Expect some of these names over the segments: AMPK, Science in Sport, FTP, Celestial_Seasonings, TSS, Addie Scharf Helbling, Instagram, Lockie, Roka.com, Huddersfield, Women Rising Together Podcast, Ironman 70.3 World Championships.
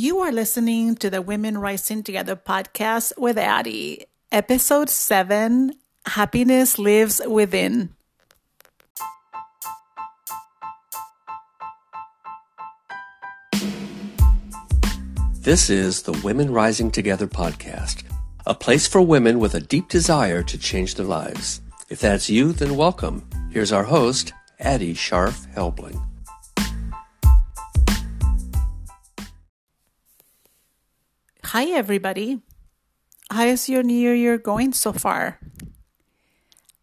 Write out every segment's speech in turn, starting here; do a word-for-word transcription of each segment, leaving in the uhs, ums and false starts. You are listening to the Women Rising Together podcast with Addie, episode seven, Happiness Lives Within. This is the Women Rising Together podcast, a place for women with a deep desire to change their lives. If that's you, then welcome. Here's our host, Addie Scharf Helbling. Hi, everybody. How is your new year going so far?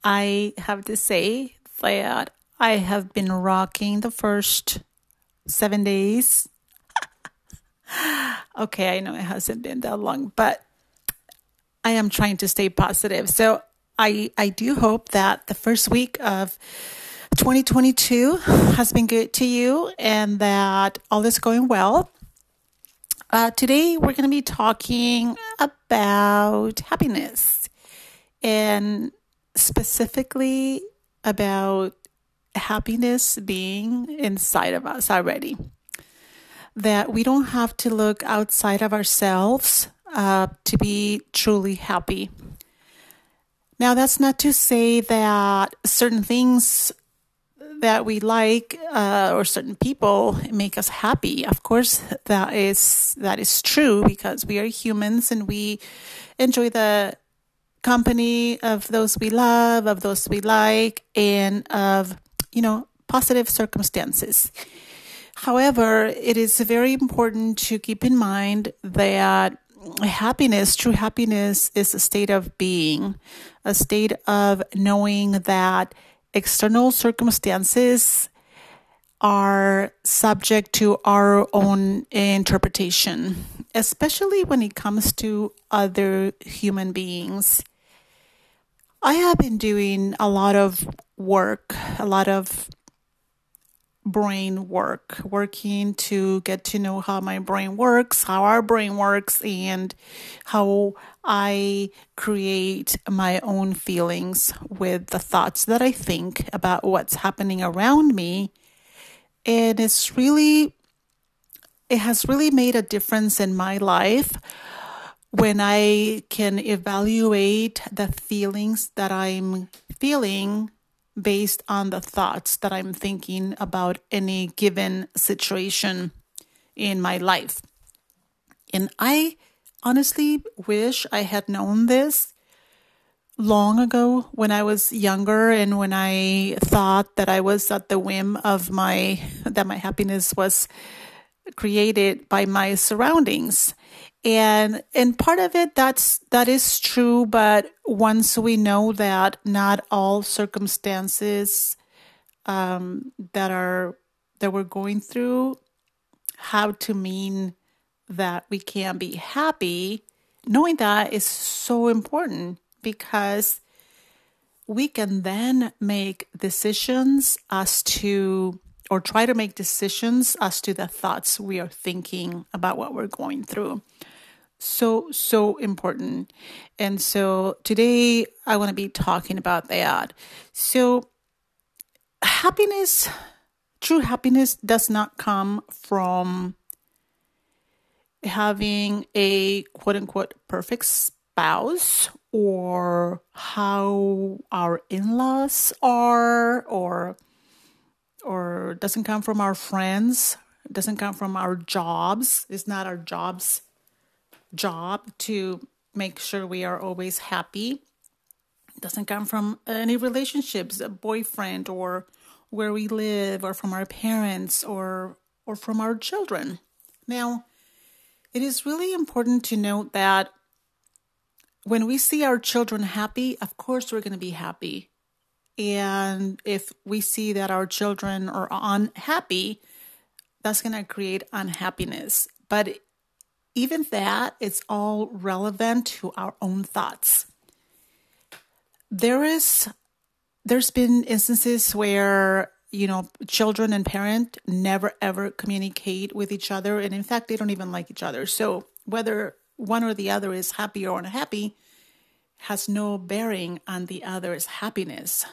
I have to say that I have been rocking the first seven days. Okay, I know it hasn't been that long, but I am trying to stay positive. So I, I do hope that the first week of twenty twenty-two has been good to you and that all is going well. Uh, today, we're going to be talking about happiness and specifically about happiness being inside of us already. That we don't have to look outside of ourselves uh, to be truly happy. Now, that's not to say that certain things that we like uh, or certain people make us happy. Of course, that is that is true because we are humans and we enjoy the company of those we love, of those we like, and of, you know, positive circumstances. However, it is very important to keep in mind that happiness, true happiness, is a state of being, a state of knowing that external circumstances are subject to our own interpretation, especially when it comes to other human beings. I have been doing a lot of work, a lot of brain work, working to get to know how my brain works, how our brain works, and how I create my own feelings with the thoughts that I think about what's happening around me. And it's really, it has really made a difference in my life when I can evaluate the feelings that I'm feeling based on the thoughts that I'm thinking about any given situation in my life. And I honestly wish I had known this long ago when I was younger and when I thought that I was at the whim of my, that my happiness was created by my surroundings. And and part of it, that's that is true, but once we know that not all circumstances um, that are that we're going through have to mean that we can be happy, knowing that is so important because we can then make decisions as to, or try to make decisions as to the thoughts we are thinking about what we're going through. So, so important. And so today I want to be talking about that. So happiness, true happiness does not come from having a quote unquote perfect spouse or how our in-laws are or or doesn't come from our friends, doesn't come from our jobs. It's not our job's job to make sure we are always happy. It doesn't come from any relationships, a boyfriend or where we live or from our parents or or from our children. Now, it is really important to note that when we see our children happy, of course we're going to be happy. And if we see that our children are unhappy, that's going to create unhappiness. But even that, it's all relevant to our own thoughts. There is, there's been instances where, you know, children and parent never ever communicate with each other. And in fact, they don't even like each other. So whether one or the other is happy or unhappy has no bearing on the other's happiness.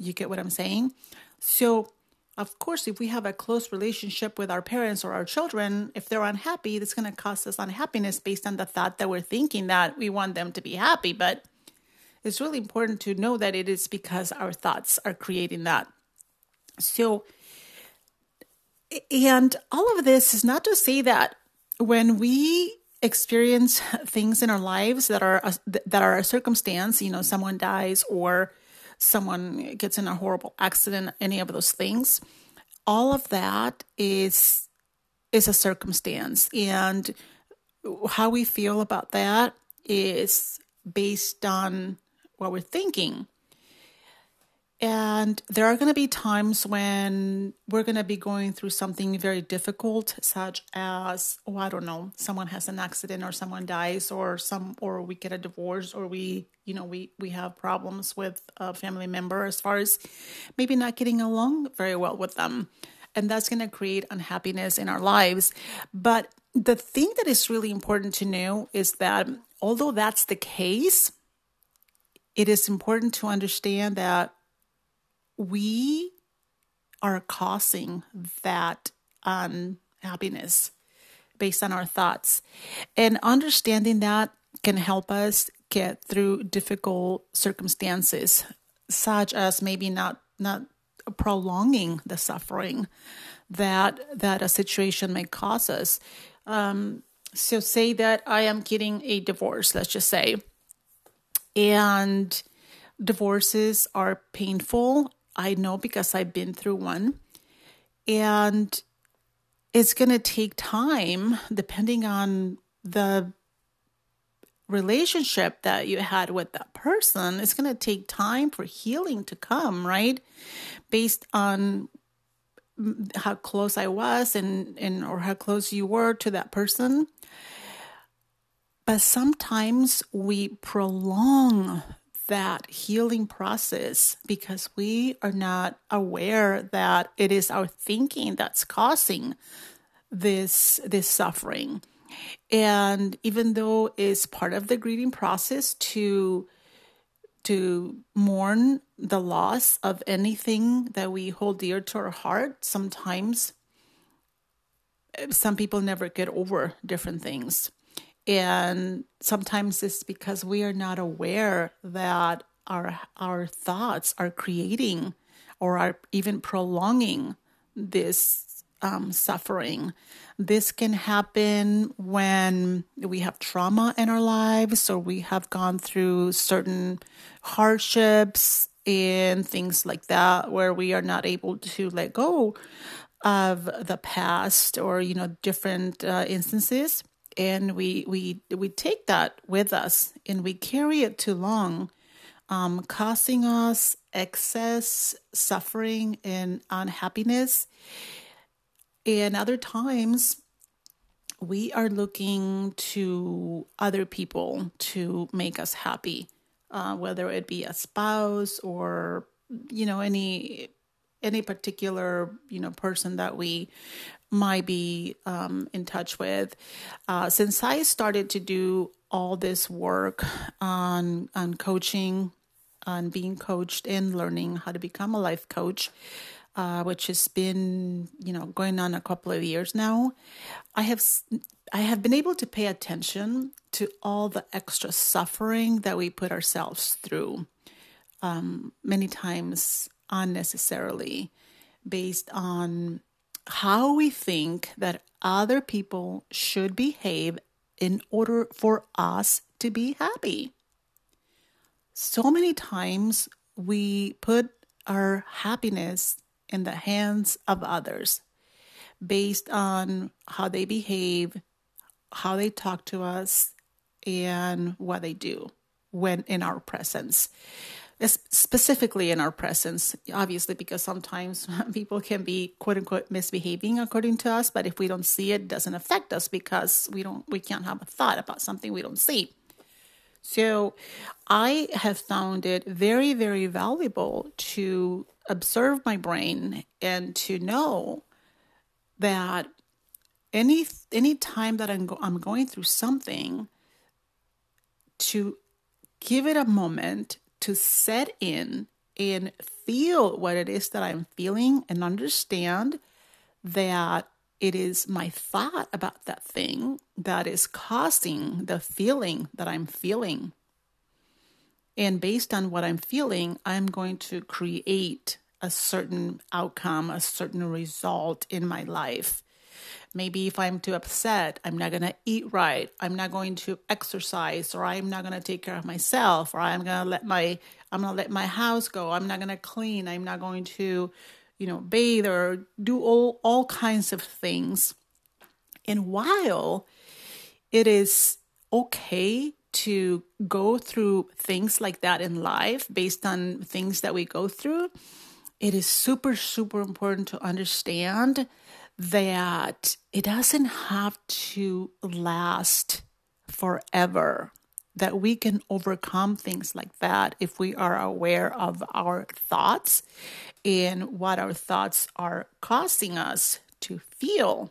You get what I'm saying? So Of course, if we have a close relationship with our parents or our children, if they're unhappy, that's going to cause us unhappiness based on the thought that we're thinking that we want them to be happy. But it's really important to know that it is because our thoughts are creating that. So, and all of this is not to say that when we experience things in our lives that are that are a circumstance, you know, someone dies or someone gets in a horrible accident, any of those things, all of that is is a circumstance. And how we feel about that is based on what we're thinking. And there are going to be times when we're going to be going through something very difficult, such as, oh, I don't know, someone has an accident or someone dies or some, or we get a divorce or we, you know, we, we have problems with a family member as far as maybe not getting along very well with them. And that's going to create unhappiness in our lives. But the thing that is really important to know is that although that's the case, it is important to understand that we are causing that unhappiness based on our thoughts. And understanding that can help us get through difficult circumstances, such as maybe not not prolonging the suffering that that a situation may cause us. Um, so say that I am getting a divorce, let's just say. And divorces are painful. I know because I've been through one, and it's going to take time depending on the relationship that you had with that person. It's going to take time for healing to come, right? Based on how close I was and, and or how close you were to that person. But sometimes we prolong that healing process because we are not aware that it is our thinking that's causing this this suffering. And even though it's part of the grieving process to to mourn the loss of anything that we hold dear to our heart, sometimes some people never get over different things. And sometimes it's because we are not aware that our our thoughts are creating or are even prolonging this um, suffering. This can happen when we have trauma in our lives or we have gone through certain hardships and things like that where we are not able to let go of the past or, you know, different uh, instances. And we we we take that with us and we carry it too long, um, causing us excess suffering and unhappiness. And other times, we are looking to other people to make us happy, uh, whether it be a spouse or, you know, any any particular, you know, person that we might be um, in touch with. Uh, since I started to do all this work on, on coaching, on being coached and learning how to become a life coach, uh, which has been, you know, going on a couple of years now, I have, I have been able to pay attention to all the extra suffering that we put ourselves through, um, many times unnecessarily, based on how we think that other people should behave in order for us to be happy. So many times we put our happiness in the hands of others based on how they behave, how they talk to us, and what they do when in our presence. Specifically in our presence, obviously, because sometimes people can be quote unquote misbehaving according to us, but if we don't see it, it doesn't affect us because we don't, we can't have a thought about something we don't see. So I have found it very, very valuable to observe my brain and to know that any, any time that I'm, go- I'm going through something, to give it a moment to set in and feel what it is that I'm feeling and understand that it is my thought about that thing that is causing the feeling that I'm feeling. And based on what I'm feeling, I'm going to create a certain outcome, a certain result in my life. Maybe if I'm too upset, I'm not going to eat right. I'm not going to exercise, or I'm not going to take care of myself, or I'm going to let my, I'm going to let my house go. I'm not going to clean. I'm not going to, you know, bathe or do all, all kinds of things. And while it is okay to go through things like that in life based on things that we go through, it is super, super important to understand that it doesn't have to last forever, that we can overcome things like that if we are aware of our thoughts and what our thoughts are causing us to feel.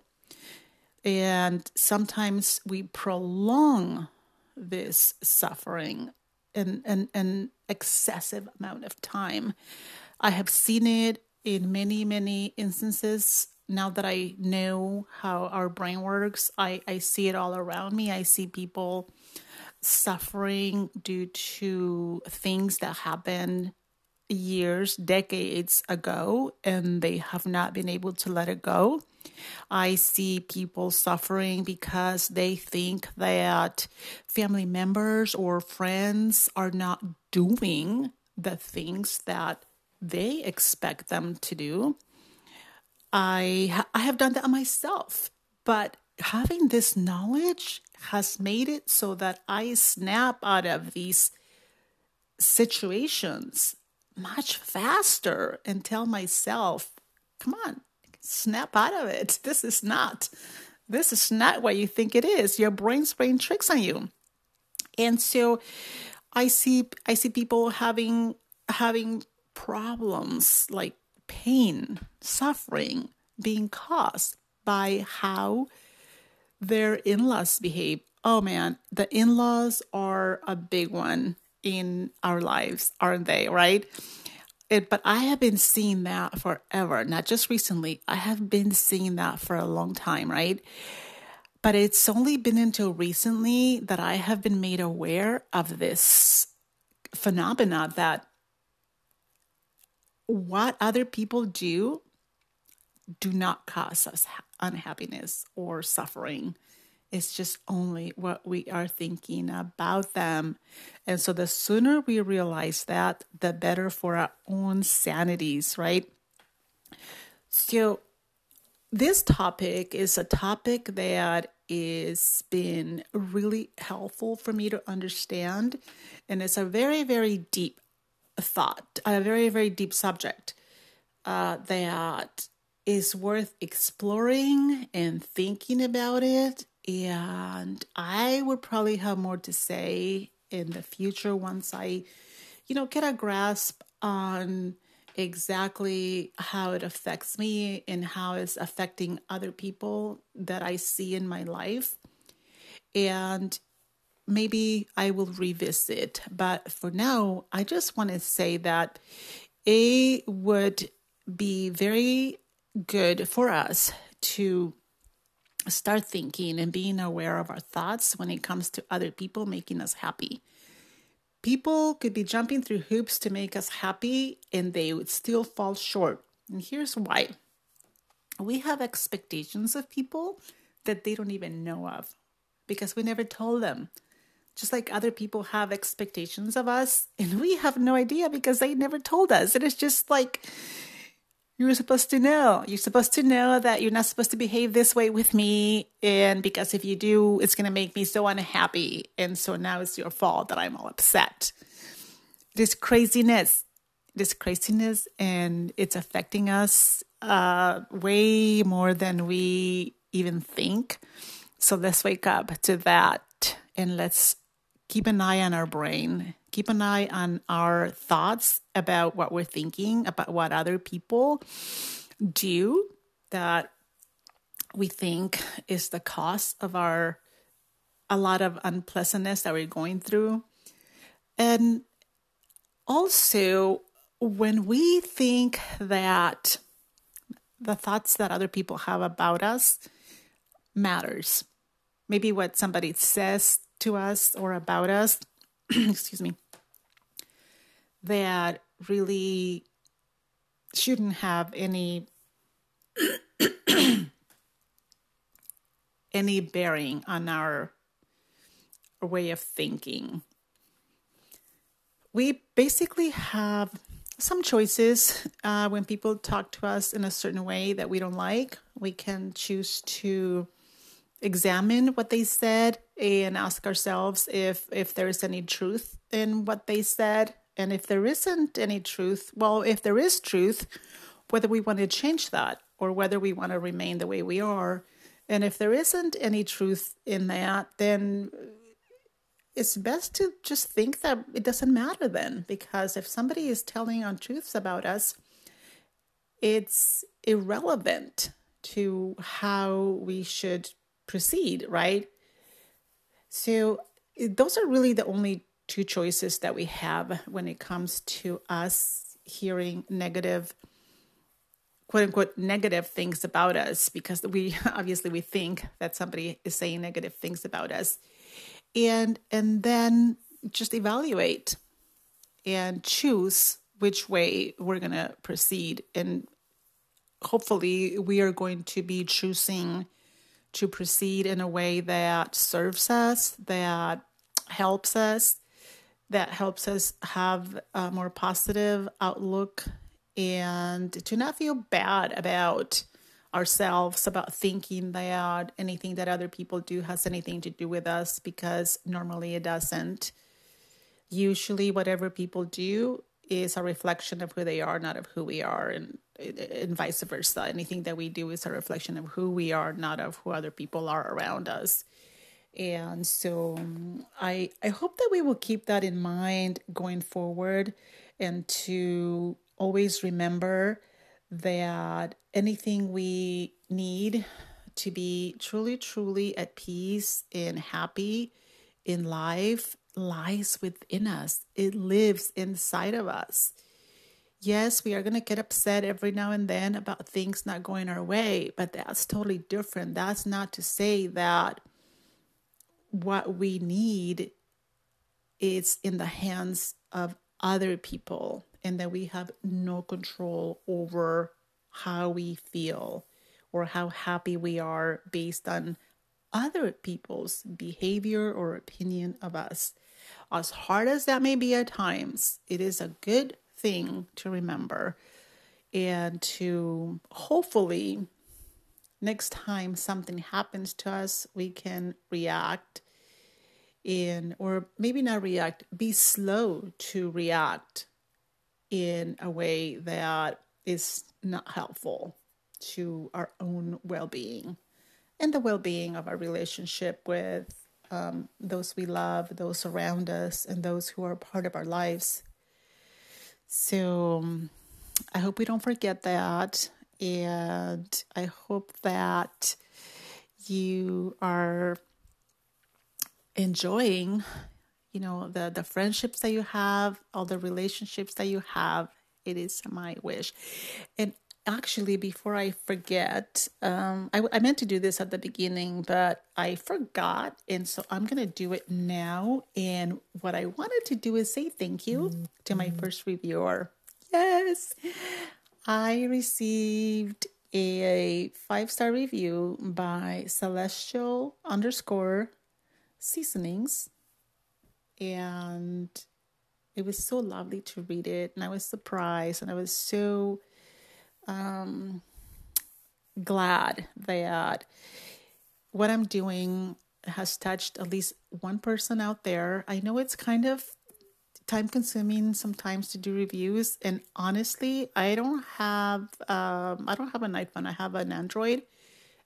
And sometimes we prolong this suffering in an excessive amount of time. I have seen it in many, many instances. Now that I know how our brain works, I, I see it all around me. I see people suffering due to things that happened years, decades ago, and they have not been able to let it go. I see people suffering because they think that family members or friends are not doing the things that they expect them to do. I I have done that myself, but having this knowledge has made it so that I snap out of these situations much faster and tell myself, come on, snap out of it. This is not, this is not what you think it is. Your brain's playing tricks on you. And so I see, I see people having, having problems like pain, suffering being caused by how their in-laws behave. Oh man, the in-laws are a big one in our lives, aren't they? Right? It, but I have been seeing that forever, not just recently. I have been seeing that for a long time, right? But it's only been until recently that I have been made aware of this phenomena that what other people do do not cause us unhappiness or suffering. It's just only what we are thinking about them. And so the sooner we realize that, the better for our own sanities, right? So this topic is a topic that has been really helpful for me to understand. And it's a very, very deep thought, a very, very deep subject uh, that is worth exploring and thinking about it. And I would probably have more to say in the future once I, you know, get a grasp on exactly how it affects me and how it's affecting other people that I see in my life. And maybe I will revisit. But for now, I just want to say that it would be very good for us to start thinking and being aware of our thoughts when it comes to other people making us happy. People could be jumping through hoops to make us happy, and they would still fall short. And here's why. We have expectations of people that they don't even know of, because we never told them. Just like other people have expectations of us, and we have no idea because they never told us. It is just like, you're supposed to know. You're supposed to know that you're not supposed to behave this way with me. And because if you do, it's going to make me so unhappy. And so now it's your fault that I'm all upset. This craziness, this craziness, and it's affecting us uh, way more than we even think. So let's wake up to that. And let's keep an eye on our brain. Keep an eye on our thoughts about what we're thinking, about what other people do that we think is the cause of our, a lot of unpleasantness that we're going through. And also when we think that the thoughts that other people have about us matters, maybe what somebody says to us or about us, excuse me, that really shouldn't have any any bearing on our way of thinking. We basically have some choices uh, when people talk to us in a certain way that we don't like. We can choose to examine what they said and ask ourselves if, if there is any truth in what they said. And if there isn't any truth, well, if there is truth, whether we want to change that or whether we want to remain the way we are. And if there isn't any truth in that, then it's best to just think that it doesn't matter then, because if somebody is telling untruths about us, it's irrelevant to how we should proceed, right? So those are really the only two choices that we have when it comes to us hearing negative, quote unquote, negative things about us, because we obviously we think that somebody is saying negative things about us. And and then just evaluate and choose which way we're going to proceed. And hopefully we are going to be choosing to proceed in a way that serves us, that helps us, that helps us have a more positive outlook and to not feel bad about ourselves, about thinking that anything that other people do has anything to do with us, because normally it doesn't. Usually whatever people do is a reflection of who they are, not of who we are, and, and vice versa. Anything that we do is a reflection of who we are, not of who other people are around us. And so um, I I hope that we will keep that in mind going forward, and to always remember that anything we need to be truly, truly at peace and happy in life lies within us. It lives inside of us. Yes, we are going to get upset every now and then about things not going our way, but that's totally different. That's not to say that what we need is in the hands of other people and that we have no control over how we feel or how happy we are based on other people's behavior or opinion of us. As hard as that may be at times, it is a good thing to remember, and to hopefully next time something happens to us, we can react in, or maybe not react, be slow to react in a way that is not helpful to our own well-being and the well-being of our relationship with um, those we love, those around us, and those who are part of our lives. So I hope we don't forget that. And I hope that you are enjoying, you know, the, the friendships that you have, all the relationships that you have. It is my wish. And actually, before I forget, um, I, I meant to do this at the beginning, but I forgot. And so I'm going to do it now. And what I wanted to do is say thank you mm-hmm. to my first reviewer. Yes. I received a five-star review by Celestial underscore Seasonings, and it was so lovely to read it, and I was surprised, and I was so um, glad that what I'm doing has touched at least one person out there. I know it's kind of time consuming sometimes to do reviews, and honestly I don't have um I don't have an iPhone. I have an Android,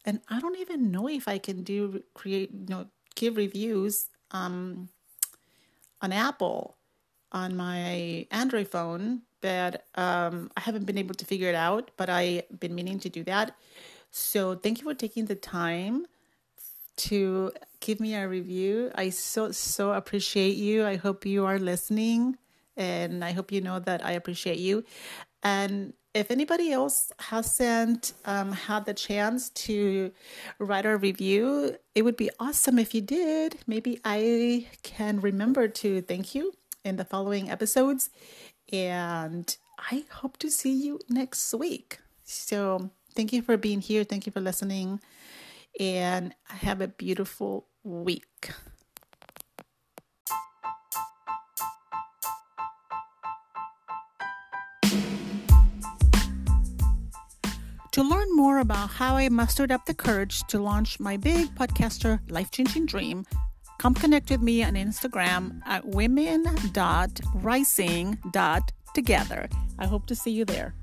and I don't even know if I can do create you know give reviews um on Apple on my Android phone, but um I haven't been able to figure it out, but I've been meaning to do that. So thank you for taking the time to give me a review. I so, so appreciate you. I hope you are listening and I hope you know that I appreciate you. And if anybody else hasn't um, had the chance to write a review, it would be awesome if you did. Maybe I can remember to thank you in the following episodes. And I hope to see you next week. So thank you for being here. Thank you for listening. And have a beautiful week. To learn more about how I mustered up the courage to launch my big podcaster life-changing dream, come connect with me on Instagram at women dot rising dot together. I hope to see you there.